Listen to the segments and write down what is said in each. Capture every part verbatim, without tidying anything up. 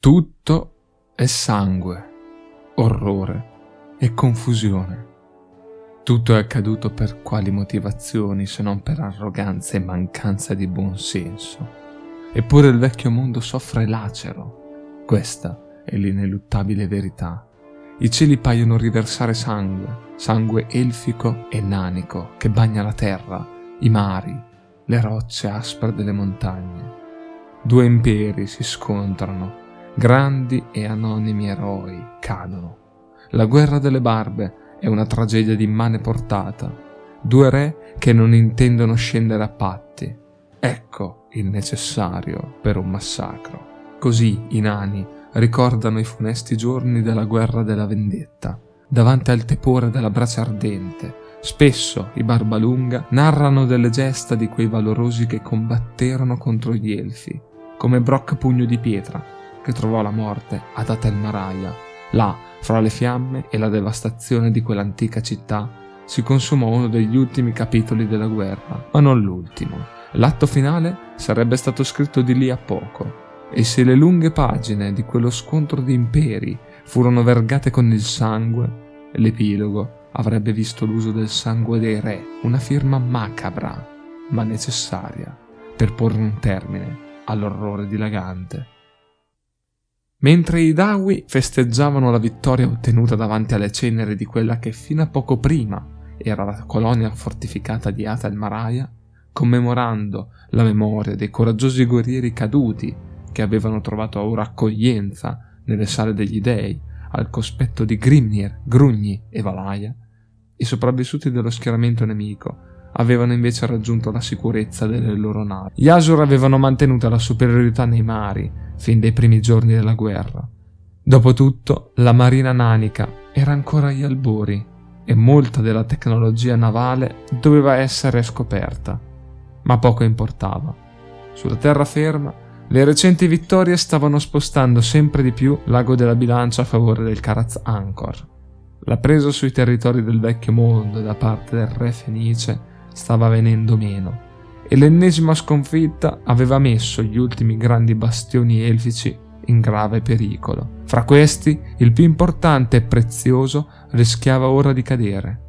Tutto è sangue, orrore e confusione. Tutto è accaduto per quali motivazioni se non per arroganza e mancanza di buonsenso. Eppure il vecchio mondo soffre lacero. Questa è l'ineluttabile verità. I cieli paiono riversare sangue, sangue elfico e nanico che bagna la terra, i mari, le rocce aspre delle montagne. Due imperi si scontrano, grandi e anonimi eroi cadono. La guerra delle barbe è una tragedia di immane portata. Due re che non intendono scendere a patti. Ecco il necessario per un massacro. Così i nani ricordano i funesti giorni della guerra della vendetta. Davanti al tepore della brace ardente, spesso i Barbalunga narrano delle gesta di quei valorosi che combatterono contro gli elfi, come Brock Pugno di Pietra, che trovò la morte ad Atal Maraya. Là, fra le fiamme e la devastazione di quell'antica città, si consumò uno degli ultimi capitoli della guerra, ma non l'ultimo. L'atto finale sarebbe stato scritto di lì a poco, e se le lunghe pagine di quello scontro di imperi furono vergate con il sangue, l'epilogo avrebbe visto l'uso del sangue dei re, una firma macabra, ma necessaria, per porre un termine all'orrore dilagante. Mentre i Dawi festeggiavano la vittoria ottenuta davanti alle ceneri di quella che fino a poco prima era la colonia fortificata di Atal Maraya, commemorando la memoria dei coraggiosi guerrieri caduti che avevano trovato ora accoglienza nelle sale degli dei al cospetto di Grimnir, Grugni e Valaya, i sopravvissuti dello schieramento nemico avevano invece raggiunto la sicurezza delle loro navi. Gli Asur avevano mantenuto la superiorità nei mari fin dai primi giorni della guerra. Dopotutto, la marina nanica era ancora agli albori e molta della tecnologia navale doveva essere scoperta, ma poco importava. Sulla terraferma, le recenti vittorie stavano spostando sempre di più l'ago della bilancia a favore del Karaz-Ankor. La presa sui territori del vecchio mondo da parte del re Fenice stava venendo meno, e l'ennesima sconfitta aveva messo gli ultimi grandi bastioni elfici in grave pericolo. Fra questi, il più importante e prezioso rischiava ora di cadere.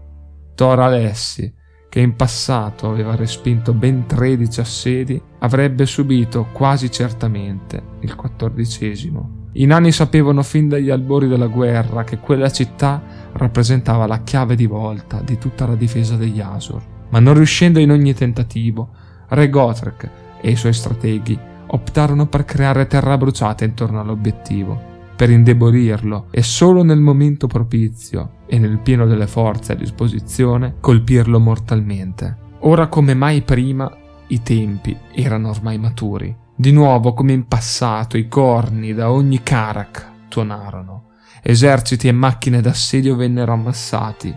Tor Alessi, che in passato aveva respinto ben tredici assedi, avrebbe subito quasi certamente il quattordicesimo. I nani sapevano fin dagli albori della guerra che quella città rappresentava la chiave di volta di tutta la difesa degli Asur. Ma non riuscendo in ogni tentativo, Re Gotrek e i suoi strateghi optarono per creare terra bruciata intorno all'obiettivo, per indebolirlo e solo nel momento propizio e nel pieno delle forze a disposizione colpirlo mortalmente. Ora come mai prima i tempi erano ormai maturi. Di nuovo come in passato i corni da ogni Karak tuonarono, eserciti e macchine d'assedio vennero ammassati,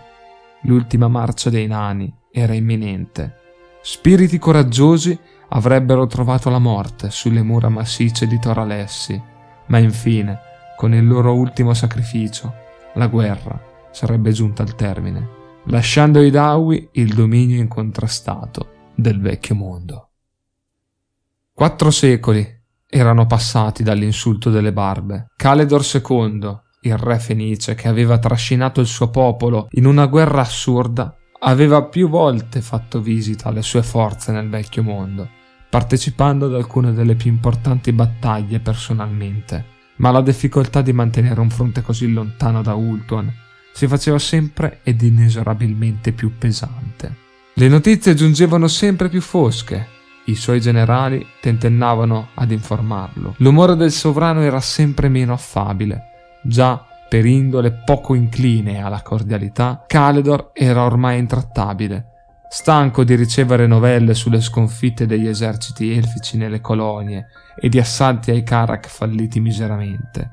l'ultima marcia dei nani era imminente. Spiriti coraggiosi avrebbero trovato la morte sulle mura massicce di Tor Alessi, ma infine, con il loro ultimo sacrificio, la guerra sarebbe giunta al termine, lasciando ai Dawi il dominio incontrastato del vecchio mondo. Quattro secoli erano passati dall'insulto delle barbe. Caledor secondo, il re Fenice che aveva trascinato il suo popolo in una guerra assurda, aveva più volte fatto visita alle sue forze nel vecchio mondo, partecipando ad alcune delle più importanti battaglie personalmente, ma la difficoltà di mantenere un fronte così lontano da Ulthuan si faceva sempre ed inesorabilmente più pesante. Le notizie giungevano sempre più fosche, i suoi generali tentennavano ad informarlo, l'umore del sovrano era sempre meno affabile, già per indole poco incline alla cordialità, Caledor era ormai intrattabile. Stanco di ricevere novelle sulle sconfitte degli eserciti elfici nelle colonie e di assalti ai Karak falliti miseramente.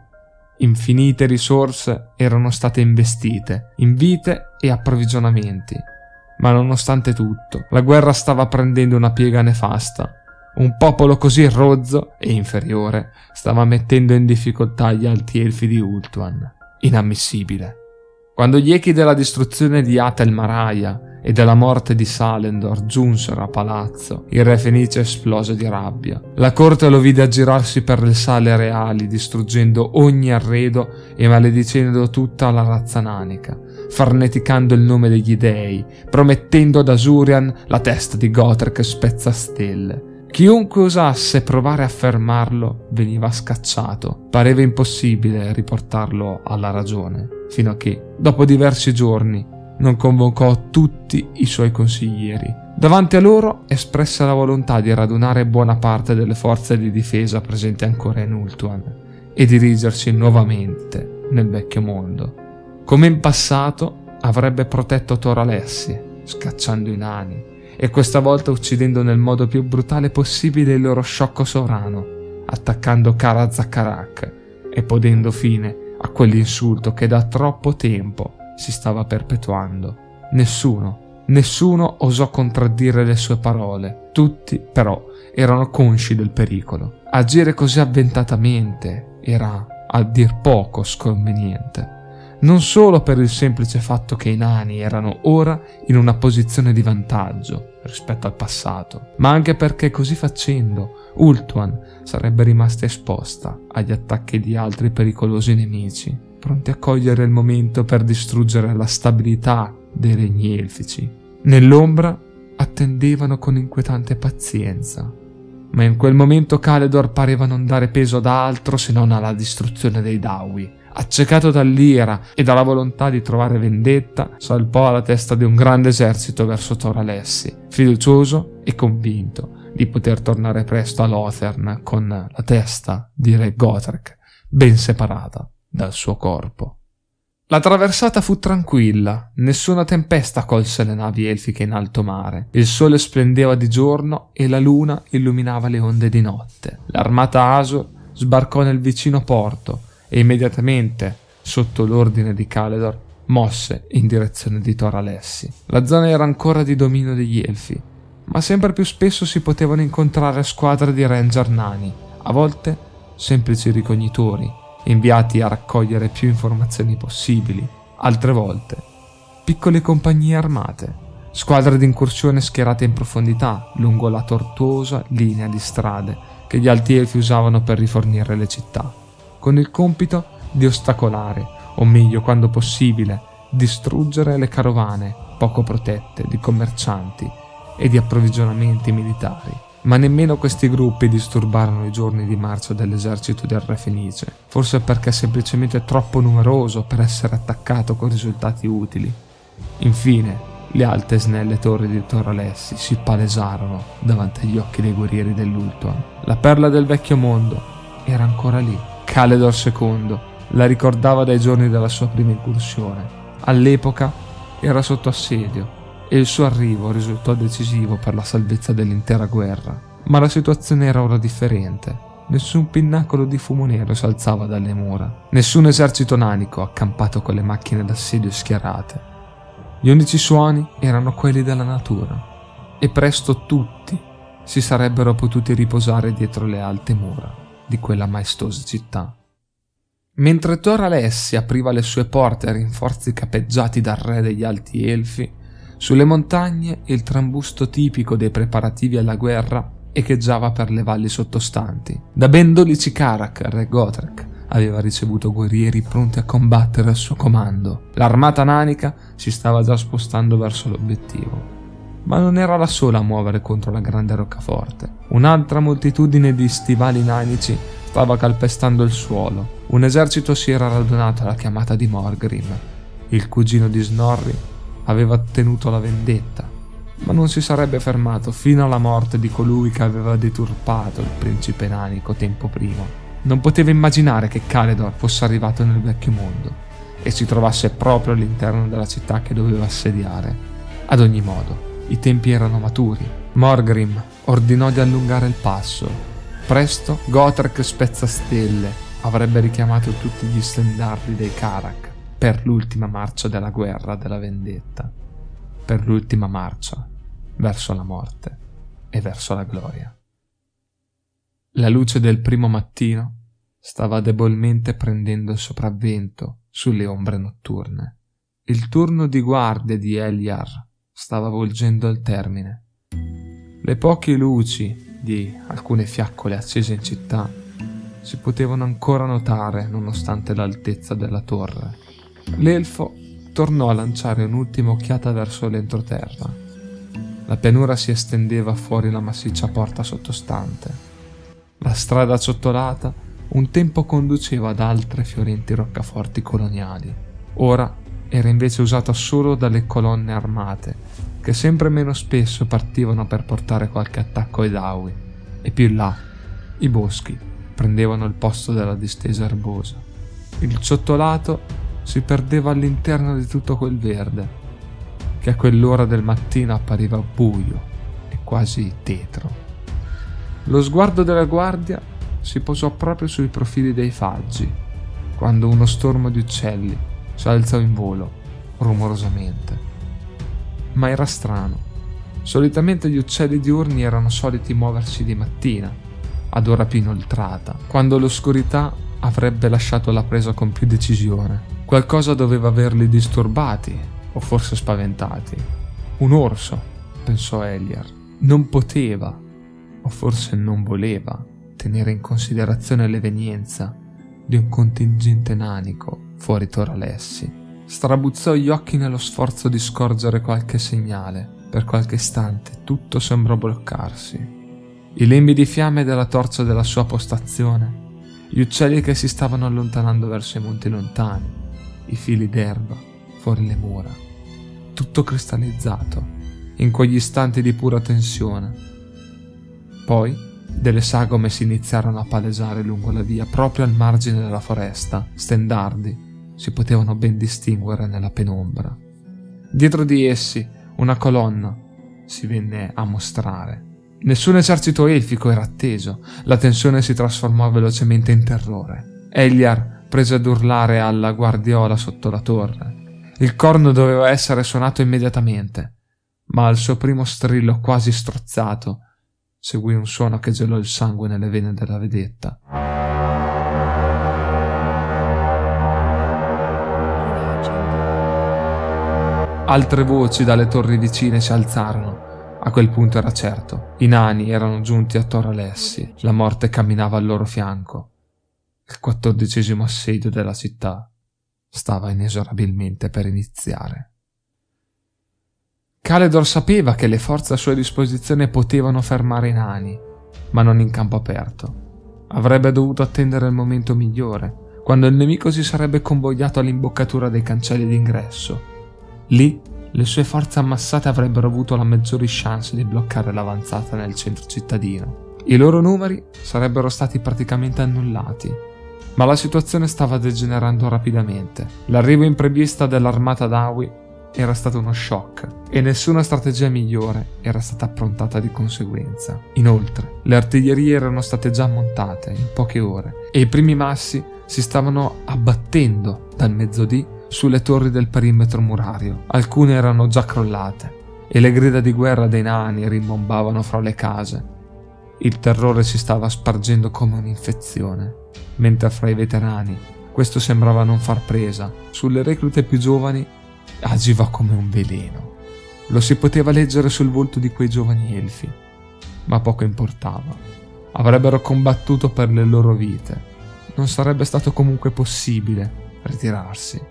Infinite risorse erano state investite, in vite e approvvigionamenti. Ma nonostante tutto, la guerra stava prendendo una piega nefasta. Un popolo così rozzo e inferiore stava mettendo in difficoltà gli alti elfi di Ulthuan. Inammissibile. Quando gli echi della distruzione di Atal Maraya e dalla morte di Salendor giunsero a palazzo, il re Fenice esplose di rabbia. La corte lo vide aggirarsi per le sale reali, distruggendo ogni arredo e maledicendo tutta la razza nanica, farneticando il nome degli dei, promettendo ad Asurian la testa di Gotrek SpezzaStelle. Chiunque osasse provare a fermarlo veniva scacciato. Pareva impossibile riportarlo alla ragione, fino a che, dopo diversi giorni, non convocò tutti i suoi consiglieri. Davanti a loro espresse la volontà di radunare buona parte delle forze di difesa presenti ancora in Ulthuan e dirigersi nuovamente nel vecchio mondo. Come in passato avrebbe protetto Tor Alessi, scacciando i nani, e questa volta uccidendo nel modo più brutale possibile il loro sciocco sovrano, attaccando Karaz-Ankor e ponendo fine a quell'insulto che da troppo tempo si stava perpetuando. Nessuno, nessuno osò contraddire le sue parole, tutti però erano consci del pericolo. Agire così avventatamente era, a dir poco, sconveniente. Non solo per il semplice fatto che i nani erano ora in una posizione di vantaggio rispetto al passato, ma anche perché così facendo Ulthuan sarebbe rimasta esposta agli attacchi di altri pericolosi nemici, pronti a cogliere il momento per distruggere la stabilità dei regni elfici. Nell'ombra attendevano con inquietante pazienza, ma in quel momento Caledor pareva non dare peso ad altro se non alla distruzione dei Dawi. Accecato dall'ira e dalla volontà di trovare vendetta, salpò alla testa di un grande esercito verso Tor Alessi, fiducioso e convinto di poter tornare presto a Lothern con la testa di re Gotrek ben separata dal suo corpo. La traversata fu tranquilla, nessuna tempesta colse le navi elfiche in alto mare, il sole splendeva di giorno e la luna illuminava le onde di notte. L'armata Asur sbarcò nel vicino porto e immediatamente, sotto l'ordine di Caledor, mosse in direzione di Tor Alessi. La zona era ancora di dominio degli Elfi, ma sempre più spesso si potevano incontrare squadre di ranger nani, a volte semplici ricognitori, inviati a raccogliere più informazioni possibili, altre volte piccole compagnie armate, squadre di incursione schierate in profondità lungo la tortuosa linea di strade che gli alti Elfi usavano per rifornire le città, con il compito di ostacolare, o meglio quando possibile, distruggere le carovane poco protette di commercianti e di approvvigionamenti militari. Ma nemmeno questi gruppi disturbarono i giorni di marcia dell'esercito del re Fenice, forse perché semplicemente troppo numeroso per essere attaccato con risultati utili. Infine, le alte e snelle torri di Tor Alessi si palesarono davanti agli occhi dei guerrieri dell'Ulthuan. La perla del vecchio mondo era ancora lì. Caledor secondo la ricordava dai giorni della sua prima incursione. All'epoca era sotto assedio e il suo arrivo risultò decisivo per la salvezza dell'intera guerra. Ma la situazione era ora differente. Nessun pinnacolo di fumo nero si alzava dalle mura. Nessun esercito nanico accampato con le macchine d'assedio schierate. Gli unici suoni erano quelli della natura e presto tutti si sarebbero potuti riposare dietro le alte mura di quella maestosa città. Mentre Tor Alessi apriva le sue porte ai rinforzi capeggiati dal re degli Alti Elfi, sulle montagne il trambusto tipico dei preparativi alla guerra echeggiava per le valli sottostanti. Da Bendolici Karak, re Gotrek aveva ricevuto guerrieri pronti a combattere al suo comando. L'armata nanica si stava già spostando verso l'obiettivo. Ma non era la sola a muovere contro la grande roccaforte. Un'altra moltitudine di stivali nanici stava calpestando il suolo. Un esercito si era radunato alla chiamata di Morgrim. Il cugino di Snorri aveva ottenuto la vendetta, ma non si sarebbe fermato fino alla morte di colui che aveva deturpato il principe nanico tempo prima. Non poteva immaginare che Caledor fosse arrivato nel vecchio mondo e si trovasse proprio all'interno della città che doveva assediare. Ad ogni modo, i tempi erano maturi. Morgrim ordinò di allungare il passo. Presto Gotrek SpezzaStelle avrebbe richiamato tutti gli stendardi dei Karak per l'ultima marcia della guerra della vendetta, per l'ultima marcia verso la morte e verso la gloria. La luce del primo mattino stava debolmente prendendo il sopravvento sulle ombre notturne. Il turno di guardie di Eliar stava volgendo al termine. Le poche luci di alcune fiaccole accese in città si potevano ancora notare nonostante l'altezza della torre. L'elfo tornò a lanciare un'ultima occhiata verso l'entroterra. La pianura si estendeva fuori la massiccia porta sottostante. La strada acciottolata un tempo conduceva ad altre fiorenti roccaforti coloniali. Ora era invece usata solo dalle colonne armate, che sempre meno spesso partivano per portare qualche attacco ai Dawi, e più in là i boschi prendevano il posto della distesa erbosa. Il ciottolato si perdeva all'interno di tutto quel verde, che a quell'ora del mattino appariva buio e quasi tetro. Lo sguardo della guardia si posò proprio sui profili dei faggi, quando uno stormo di uccelli si alzò in volo, rumorosamente. Ma era strano. Solitamente gli uccelli diurni erano soliti muoversi di mattina, ad ora più inoltrata, quando l'oscurità avrebbe lasciato la presa con più decisione. Qualcosa doveva averli disturbati, o forse spaventati. Un orso, pensò Eliar. Non poteva, o forse non voleva, tenere in considerazione l'evenienza di un contingente nanico fuori Tor Alessi. Strabuzzò gli occhi nello sforzo di scorgere qualche segnale. Per qualche istante tutto sembrò bloccarsi. I lembi di fiamme della torcia della sua postazione, gli uccelli che si stavano allontanando verso i monti lontani, i fili d'erba fuori le mura. Tutto cristallizzato in quegli istanti di pura tensione. Poi delle sagome si iniziarono a palesare lungo la via, proprio al margine della foresta. Stendardi si potevano ben distinguere nella penombra. Dietro di essi una colonna si venne a mostrare. Nessun esercito elfico era atteso. La tensione si trasformò velocemente in terrore. Eliar prese ad urlare alla guardiola sotto la torre. Il corno doveva essere suonato immediatamente, ma al suo primo strillo quasi strozzato seguì un suono che gelò il sangue nelle vene della vedetta. Altre voci dalle torri vicine si alzarono. A quel punto era certo. I nani erano giunti a Tor Alessi. La morte camminava al loro fianco. Il quattordicesimo assedio della città stava inesorabilmente per iniziare. Caledor sapeva che le forze a sua disposizione potevano fermare i nani, ma non in campo aperto. Avrebbe dovuto attendere il momento migliore, quando il nemico si sarebbe convogliato all'imboccatura dei cancelli d'ingresso. Lì le sue forze ammassate avrebbero avuto la maggiore chance di bloccare l'avanzata nel centro cittadino. I loro numeri sarebbero stati praticamente annullati, ma la situazione stava degenerando rapidamente. L'arrivo imprevista dell'armata Dawi era stato uno shock e nessuna strategia migliore era stata approntata di conseguenza. Inoltre, le artiglierie erano state già montate in poche ore e i primi massi si stavano abbattendo dal mezzodì sulle torri del perimetro murario. Alcune erano già crollate e le grida di guerra dei nani rimbombavano fra le case. Il terrore si stava spargendo come un'infezione, mentre fra i veterani questo sembrava non far presa. Sulle reclute più giovani agiva come un veleno. Lo si poteva leggere sul volto di quei giovani elfi, ma poco importava. Avrebbero combattuto per le loro vite. Non sarebbe stato comunque possibile ritirarsi.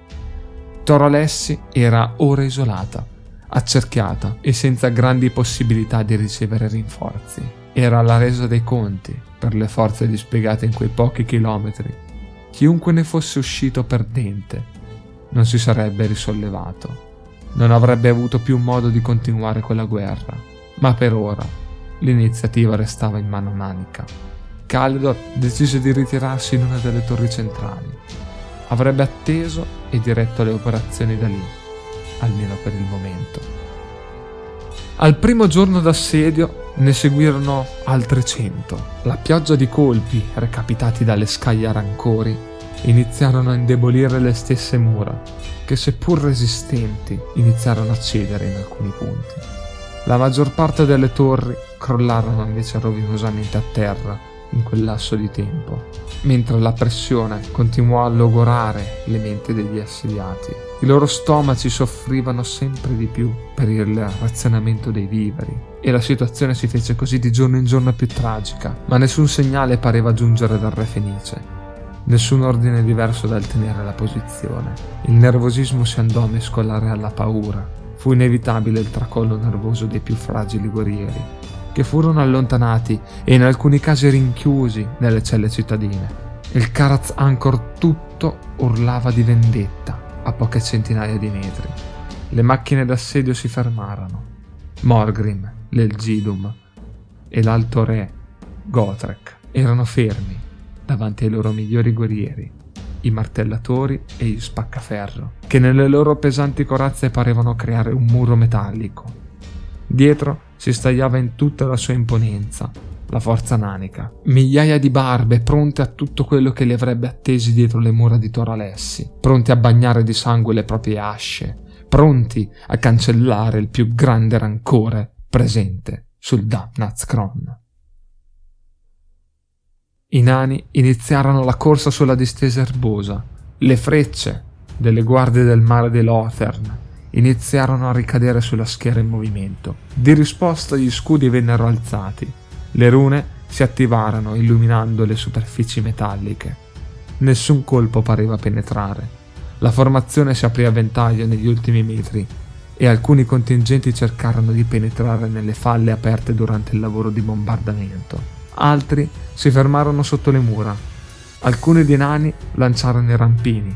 Tor Alessi era ora isolata, accerchiata e senza grandi possibilità di ricevere rinforzi. Era la resa dei conti per le forze dispiegate in quei pochi chilometri. Chiunque ne fosse uscito perdente non si sarebbe risollevato, non avrebbe avuto più modo di continuare quella guerra, ma per ora l'iniziativa restava in mano nanica. Caledor decise di ritirarsi in una delle torri centrali. Avrebbe atteso e diretto le operazioni da lì, almeno per il momento. Al primo giorno d'assedio ne seguirono altre cento. La pioggia di colpi, recapitati dalle scaglie rancori, iniziarono a indebolire le stesse mura, che seppur resistenti, iniziarono a cedere in alcuni punti. La maggior parte delle torri crollarono invece rovinosamente a terra in quel lasso di tempo, mentre la pressione continuò a logorare le menti degli assediati. I loro stomaci soffrivano sempre di più per il razionamento dei viveri e la situazione si fece così di giorno in giorno più tragica, ma nessun segnale pareva giungere dal re Fenice, nessun ordine diverso dal tenere la posizione. Il nervosismo si andò a mescolare alla paura. Fu inevitabile il tracollo nervoso dei più fragili guerrieri, che furono allontanati e in alcuni casi rinchiusi nelle celle cittadine. Il Karaz-Ankor tutto urlava di vendetta a poche centinaia di metri. Le macchine d'assedio si fermarono. Morgrim, l'Elgidum e l'Alto Re, Gotrek, erano fermi davanti ai loro migliori guerrieri, i martellatori e gli spaccaferro, che nelle loro pesanti corazze parevano creare un muro metallico. Dietro si stagliava in tutta la sua imponenza la forza nanica, migliaia di barbe pronte a tutto quello che li avrebbe attesi dietro le mura di Tor Alessi, pronti a bagnare di sangue le proprie asce, pronti a cancellare il più grande rancore presente sul Damnazkron. I nani iniziarono la corsa sulla distesa erbosa. Le frecce delle guardie del mare dei Lothern iniziarono a ricadere sulla schiera in movimento. Di risposta gli scudi vennero alzati. Le rune si attivarono illuminando le superfici metalliche. Nessun colpo pareva penetrare. La formazione si aprì a ventaglio negli ultimi metri e alcuni contingenti cercarono di penetrare nelle falle aperte durante il lavoro di bombardamento. Altri si fermarono sotto le mura. Alcuni dei nani lanciarono i rampini.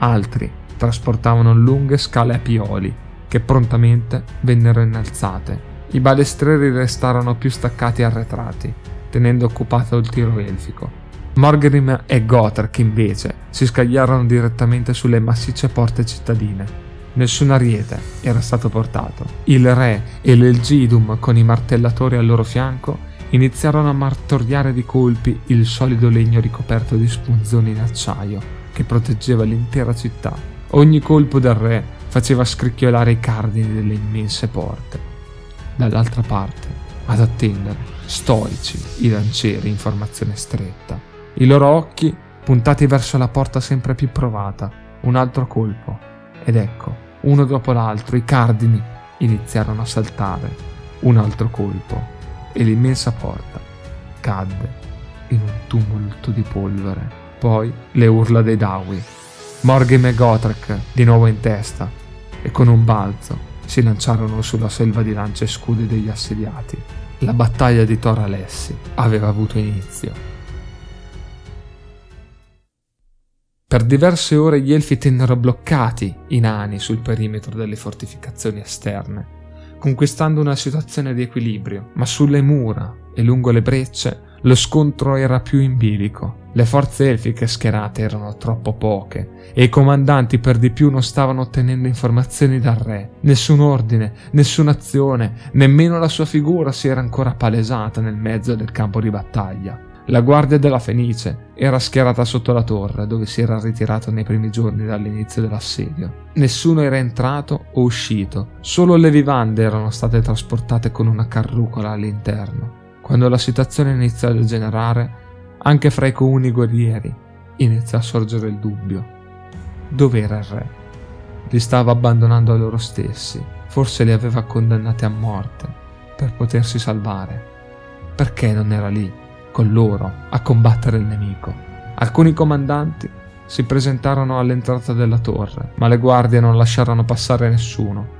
Altri trasportavano lunghe scale a pioli che prontamente vennero innalzate. I balestrieri restarono più staccati e arretrati, tenendo occupato il tiro elfico. Morgrim e Gotrek, invece, si scagliarono direttamente sulle massicce porte cittadine. Nessun ariete era stato portato. Il re e l'Elgidum, con i martellatori al loro fianco, iniziarono a martoriare di colpi il solido legno ricoperto di spunzoni in acciaio che proteggeva l'intera città. Ogni colpo del re faceva scricchiolare i cardini delle immense porte. Dall'altra parte, ad attendere, stoici, i lancieri in formazione stretta, i loro occhi puntati verso la porta sempre più provata. Un altro colpo, ed ecco, uno dopo l'altro, i cardini iniziarono a saltare. Un altro colpo, e l'immensa porta cadde in un tumulto di polvere. Poi le urla dei Dawi. Morgrim e Gotrek, di nuovo in testa, e con un balzo si lanciarono sulla selva di lance e scudi degli assediati. La battaglia di Tor Alessi aveva avuto inizio. Per diverse ore gli elfi tennero bloccati i nani sul perimetro delle fortificazioni esterne, conquistando una situazione di equilibrio, ma sulle mura e lungo le brecce lo scontro era più in bilico. Le forze elfiche schierate erano troppo poche e i comandanti per di più non stavano ottenendo informazioni dal re. Nessun ordine, nessuna azione, nemmeno la sua figura si era ancora palesata nel mezzo del campo di battaglia. La guardia della Fenice era schierata sotto la torre dove si era ritirato nei primi giorni dall'inizio dell'assedio. Nessuno era entrato o uscito, solo le vivande erano state trasportate con una carrucola all'interno. Quando la situazione iniziò a degenerare, anche fra i comuni guerrieri iniziò a sorgere il dubbio. Dove era il re? Li stava abbandonando a loro stessi, forse li aveva condannati a morte per potersi salvare. Perché non era lì, con loro, a combattere il nemico? Alcuni comandanti si presentarono all'entrata della torre, ma le guardie non lasciarono passare nessuno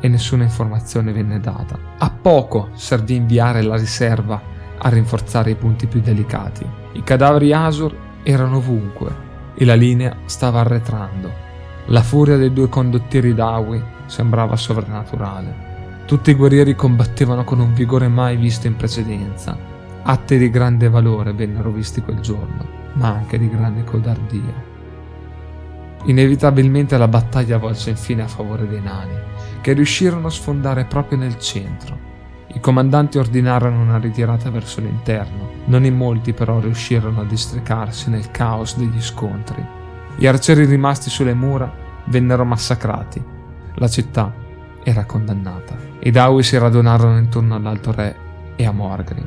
e nessuna informazione venne data. A poco servì inviare la riserva a rinforzare i punti più delicati. I cadaveri Asur erano ovunque e la linea stava arretrando. La furia dei due condottieri Dawi sembrava sovrannaturale. Tutti i guerrieri combattevano con un vigore mai visto in precedenza. Atti di grande valore vennero visti quel giorno, ma anche di grande codardia. Inevitabilmente la battaglia volse infine a favore dei nani, che riuscirono a sfondare proprio nel centro. I comandanti ordinarono una ritirata verso l'interno, non in molti però riuscirono a districarsi nel caos degli scontri. Gli arcieri rimasti sulle mura vennero massacrati. La città era condannata. I Dawi si radunarono intorno all'Alto Re e a Morgrim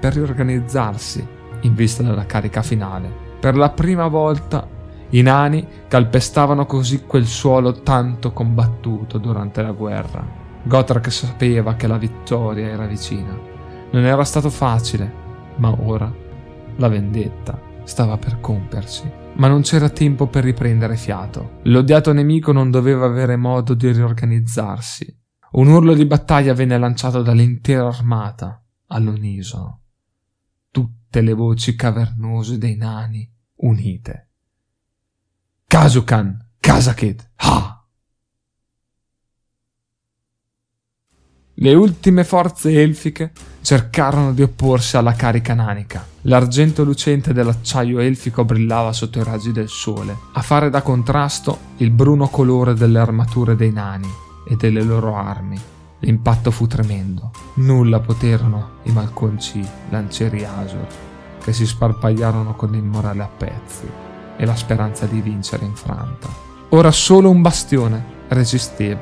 per riorganizzarsi in vista della carica finale. Per la prima volta I nani calpestavano così quel suolo tanto combattuto durante la guerra. Gotrek sapeva che la vittoria era vicina. Non era stato facile, ma ora la vendetta stava per compiersi. Ma non c'era tempo per riprendere fiato. L'odiato nemico non doveva avere modo di riorganizzarsi. Un urlo di battaglia venne lanciato dall'intera armata all'unisono. Tutte le voci cavernose dei nani unite. Kazukan! Kasaked! Ha! Le ultime forze elfiche cercarono di opporsi alla carica nanica. L'argento lucente dell'acciaio elfico brillava sotto i raggi del sole. A fare da contrasto il bruno colore delle armature dei nani e delle loro armi. L'impatto fu tremendo. Nulla poterono i malconci lancieri Asur, che si sparpagliarono con il morale a pezzi e la speranza di vincere infranta. Ora solo un bastione resisteva,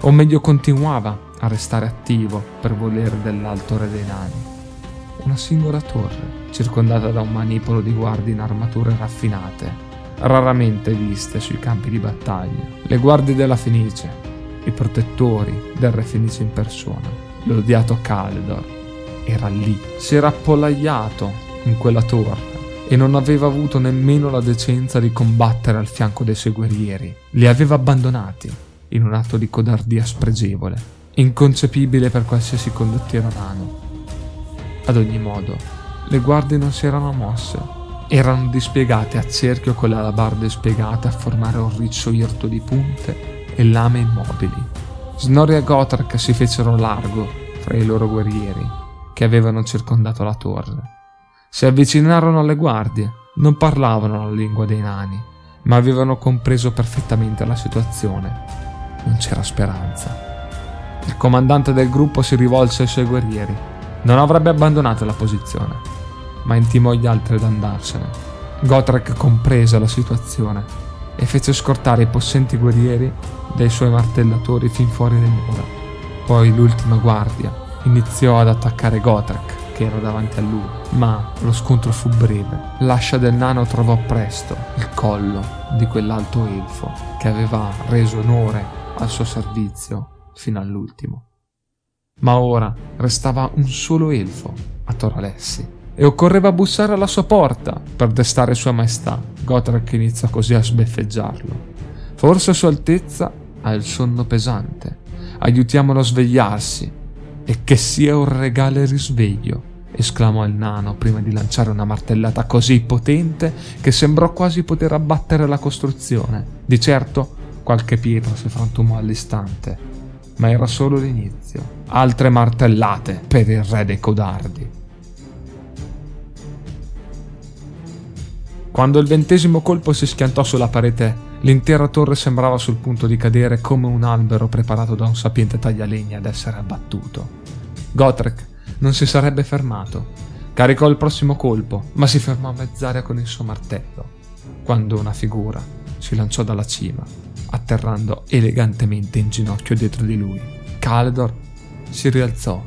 o meglio continuava a restare attivo per volere dell'alto re dei nani. Una singola torre, circondata da un manipolo di guardie in armature raffinate, raramente viste sui campi di battaglia. Le guardie della Fenice, i protettori del re Fenice in persona. L'odiato Caledor era lì, si era appollaiato in quella torre e non aveva avuto nemmeno la decenza di combattere al fianco dei suoi guerrieri. Li aveva abbandonati in un atto di codardia spregevole, inconcepibile per qualsiasi condottiero nano. Ad ogni modo, le guardie non si erano mosse. Erano dispiegate a cerchio con l'alabarda spiegata a formare un riccio irto di punte e lame immobili. Snorri e Gotrek si fecero largo fra i loro guerrieri che avevano circondato la torre. Si avvicinarono alle guardie, non parlavano la lingua dei nani, ma avevano compreso perfettamente la situazione. Non c'era speranza. Il comandante del gruppo si rivolse ai suoi guerrieri. Non avrebbe abbandonato la posizione, ma intimò gli altri ad andarsene. Gotrek comprese la situazione e fece scortare i possenti guerrieri dai suoi martellatori fin fuori le mura. Poi l'ultima guardia iniziò ad attaccare Gotrek, che era davanti a lui, ma lo scontro fu breve. L'ascia del nano trovò presto il collo di quell'alto elfo che aveva reso onore al suo servizio fino all'ultimo. Ma ora restava un solo elfo a Tor Alessi e occorreva bussare alla sua porta per destare sua maestà. Gotrek iniziò così a sbeffeggiarlo. Forse sua altezza ha il sonno pesante, aiutiamolo a svegliarsi e che sia un regale risveglio, esclamò il nano prima di lanciare una martellata così potente che sembrò quasi poter abbattere la costruzione. Di certo qualche pietra si frantumò all'istante, ma era solo l'inizio. Altre martellate per il re dei codardi. Quando il ventesimo colpo si schiantò sulla parete, l'intera torre sembrava sul punto di cadere come un albero preparato da un sapiente taglialegna ad essere abbattuto. Gotrek non si sarebbe fermato. Caricò il prossimo colpo, ma si fermò a mezz'aria con il suo martello, quando una figura si lanciò dalla cima, atterrando elegantemente in ginocchio dietro di lui. Caledor si rialzò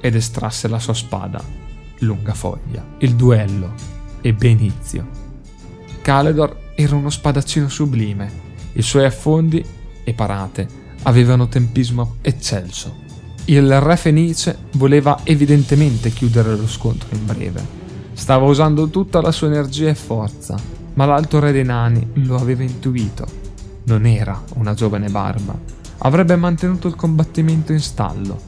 ed estrasse la sua spada, lunga foglia. Il duello ebbe inizio. Caledor era uno spadaccino sublime. I suoi affondi e parate avevano tempismo eccelso. Il re Fenice voleva evidentemente chiudere lo scontro in breve. Stava usando tutta la sua energia e forza, ma l'alto re dei nani lo aveva intuito. Non era una giovane barba. Avrebbe mantenuto il combattimento in stallo.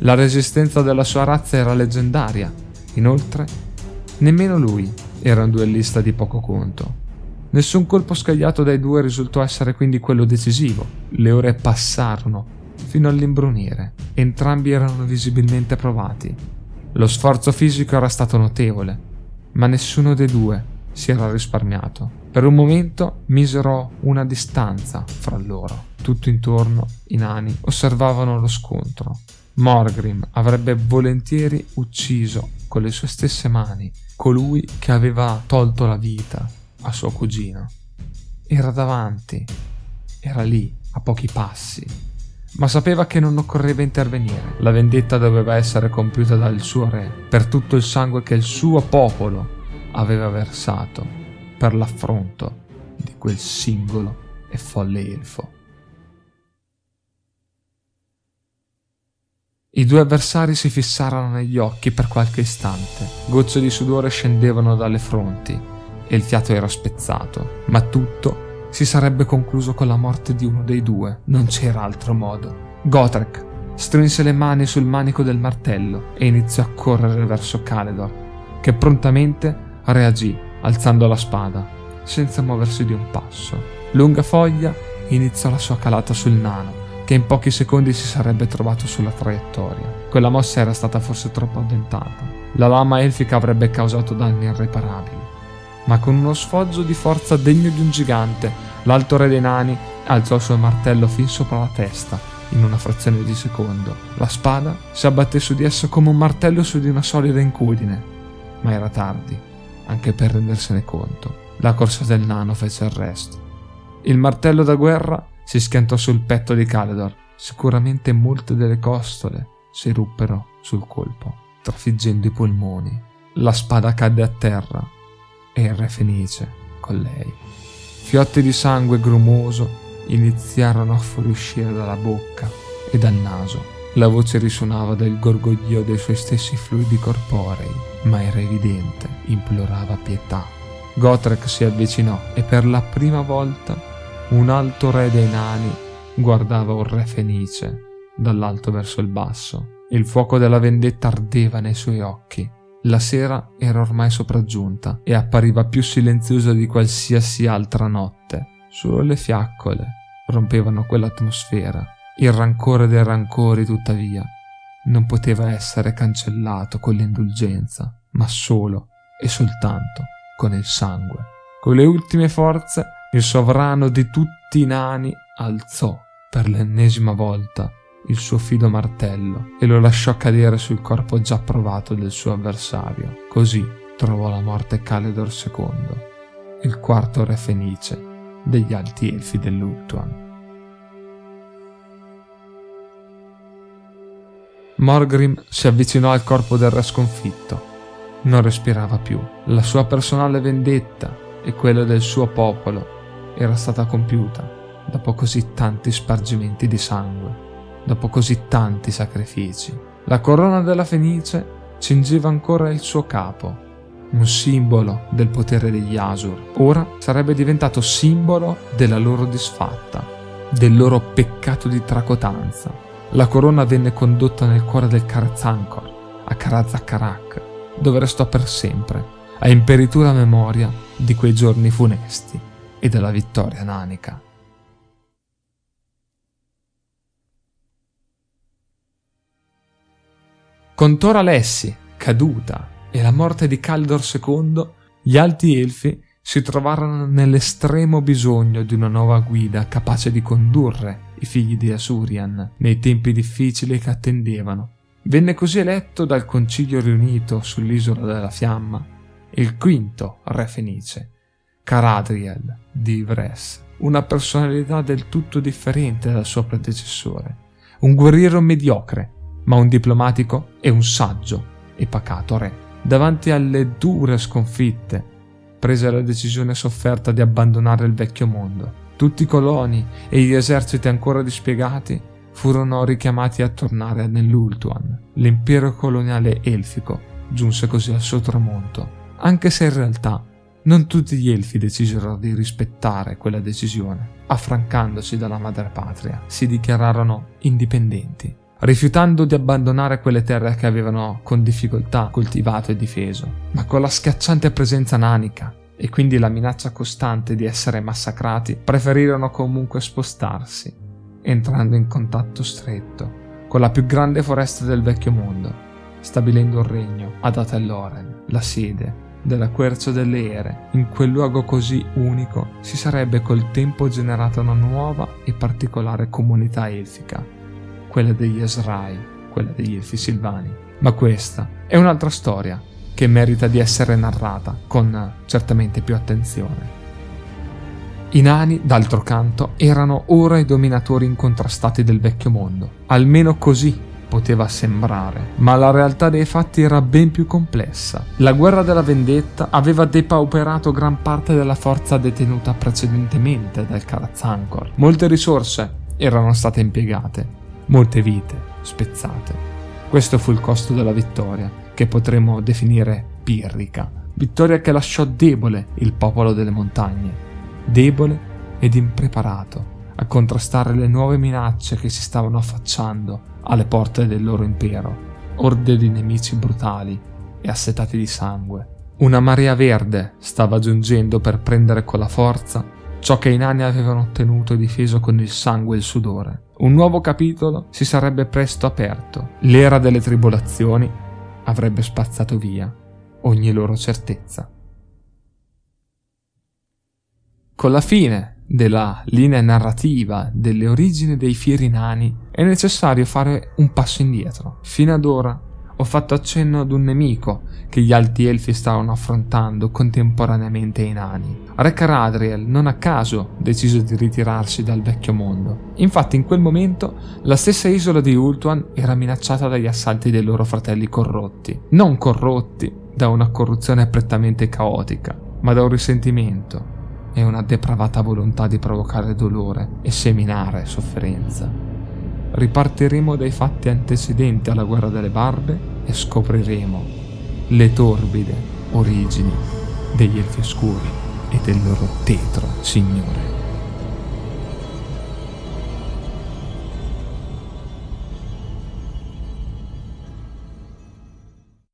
La resistenza della sua razza era leggendaria. Inoltre, nemmeno lui era un duellista di poco conto. Nessun colpo scagliato dai due risultò essere quindi quello decisivo. Le ore passarono fino all'imbrunire. Entrambi erano visibilmente provati. Lo sforzo fisico era stato notevole, ma nessuno dei due si era risparmiato. Per un momento misero una distanza fra loro. Tutto intorno i nani osservavano lo scontro. Morgrim avrebbe volentieri ucciso con le sue stesse mani colui che aveva tolto la vita a suo cugino. Era davanti, era lì, a pochi passi, ma sapeva che non occorreva intervenire. La vendetta doveva essere compiuta dal suo re per tutto il sangue che il suo popolo aveva versato per l'affronto di quel singolo e folle elfo. I due avversari si fissarono negli occhi per qualche istante, gocce di sudore scendevano dalle fronti e il fiato era spezzato, ma tutto si sarebbe concluso con la morte di uno dei due, non c'era altro modo. Gotrek strinse le mani sul manico del martello e iniziò a correre verso Caledor, che prontamente reagì alzando la spada, senza muoversi di un passo. Lunga Foglia iniziò la sua calata sul nano, che in pochi secondi si sarebbe trovato sulla traiettoria. Quella mossa era stata forse troppo addentata. La lama elfica avrebbe causato danni irreparabili, ma con uno sfoggio di forza degno di un gigante, l'alto re dei nani alzò il suo martello fin sopra la testa. In una frazione di secondo, la spada si abbatté su di esso come un martello su di una solida incudine, ma era tardi, anche per rendersene conto. La corsa del nano fece il resto. Il martello da guerra si schiantò sul petto di Caledor, sicuramente molte delle costole si ruppero sul colpo, trafiggendo i polmoni. La spada cadde a terra e il re Fenice con lei. Fiotti di sangue grumoso iniziarono a fuoriuscire dalla bocca e dal naso. La voce risuonava del gorgoglio dei suoi stessi fluidi corporei, ma era evidente, implorava pietà. Gotrek si avvicinò e per la prima volta un alto re dei nani guardava un re fenice dall'alto verso il basso. Il fuoco della vendetta ardeva nei suoi occhi. La sera era ormai sopraggiunta e appariva più silenziosa di qualsiasi altra notte. Solo le fiaccole rompevano quell'atmosfera. Il rancore dei rancori, tuttavia, non poteva essere cancellato con l'indulgenza, ma solo e soltanto con il sangue. Con le ultime forze, il sovrano di tutti i nani alzò per l'ennesima volta il suo fido martello e lo lasciò cadere sul corpo già provato del suo avversario. Così trovò la morte Caledor secondo, il quarto re fenice degli alti elfi dell'Ulthuan. Morgrim si avvicinò al corpo del re sconfitto. Non respirava più. La sua personale vendetta e quella del suo popolo era stata compiuta dopo così tanti spargimenti di sangue, dopo così tanti sacrifici. La corona della Fenice cingeva ancora il suo capo, un simbolo del potere degli Asur. Ora sarebbe diventato simbolo della loro disfatta, del loro peccato di tracotanza. La corona venne condotta nel cuore del Karaz-Ankor, a Karaz-Karak, dove restò per sempre, a imperitura memoria di quei giorni funesti e della vittoria nanica. Con Tor Alessi caduta e la morte di Caledor secondo, gli alti elfi si trovarono nell'estremo bisogno di una nuova guida capace di condurre i figli di Asurian nei tempi difficili che attendevano. Venne così eletto dal concilio riunito sull'isola della fiamma il quinto re fenice, Caradriel di Ivres, una personalità del tutto differente dal suo predecessore, un guerriero mediocre, ma un diplomatico e un saggio e pacato re. Davanti alle dure sconfitte, prese la decisione sofferta di abbandonare il vecchio mondo. Tutti i coloni e gli eserciti ancora dispiegati furono richiamati a tornare nell'Ulthuan. L'impero coloniale elfico giunse così al suo tramonto, anche se in realtà non tutti gli elfi decisero di rispettare quella decisione. Affrancandosi dalla madrepatria, si dichiararono indipendenti, rifiutando di abbandonare quelle terre che avevano con difficoltà coltivato e difeso. Ma con la schiacciante presenza nanica e quindi la minaccia costante di essere massacrati, preferirono comunque spostarsi, entrando in contatto stretto con la più grande foresta del vecchio mondo, stabilendo un regno ad Athaloren, la sede della quercia delle ere. In quel luogo così unico si sarebbe col tempo generata una nuova e particolare comunità elfica, quella degli Esrai, quella degli elfi silvani. Ma questa è un'altra storia che merita di essere narrata con certamente più attenzione. I nani, d'altro canto, erano ora i dominatori incontrastati del vecchio mondo, almeno così poteva sembrare, ma la realtà dei fatti era ben più complessa. La guerra della vendetta aveva depauperato gran parte della forza detenuta precedentemente dal Karaz-Ankor. Molte risorse erano state impiegate, molte vite spezzate. Questo fu il costo della vittoria, che potremmo definire pirrica. Vittoria che lasciò debole il popolo delle montagne, debole ed impreparato a contrastare le nuove minacce che si stavano affacciando alle porte del loro impero. Orde di nemici brutali e assetati di sangue. Una marea verde stava giungendo per prendere con la forza ciò che i nani avevano ottenuto e difeso con il sangue e il sudore. Un nuovo capitolo si sarebbe presto aperto. L'era delle tribolazioni avrebbe spazzato via ogni loro certezza. Con la fine della linea narrativa delle origini dei fieri nani è necessario fare un passo indietro. Fino ad ora ho fatto accenno ad un nemico che gli alti elfi stavano affrontando contemporaneamente ai nani. Re Caradriel non a caso decise di ritirarsi dal vecchio mondo. Infatti in quel momento la stessa isola di Ulthuan era minacciata dagli assalti dei loro fratelli corrotti. Non corrotti da una corruzione prettamente caotica, ma da un risentimento e una depravata volontà di provocare dolore e seminare sofferenza. Ripartiremo dai fatti antecedenti alla guerra delle barbe e scopriremo le torbide origini degli elfi oscuri e del loro tetro signore.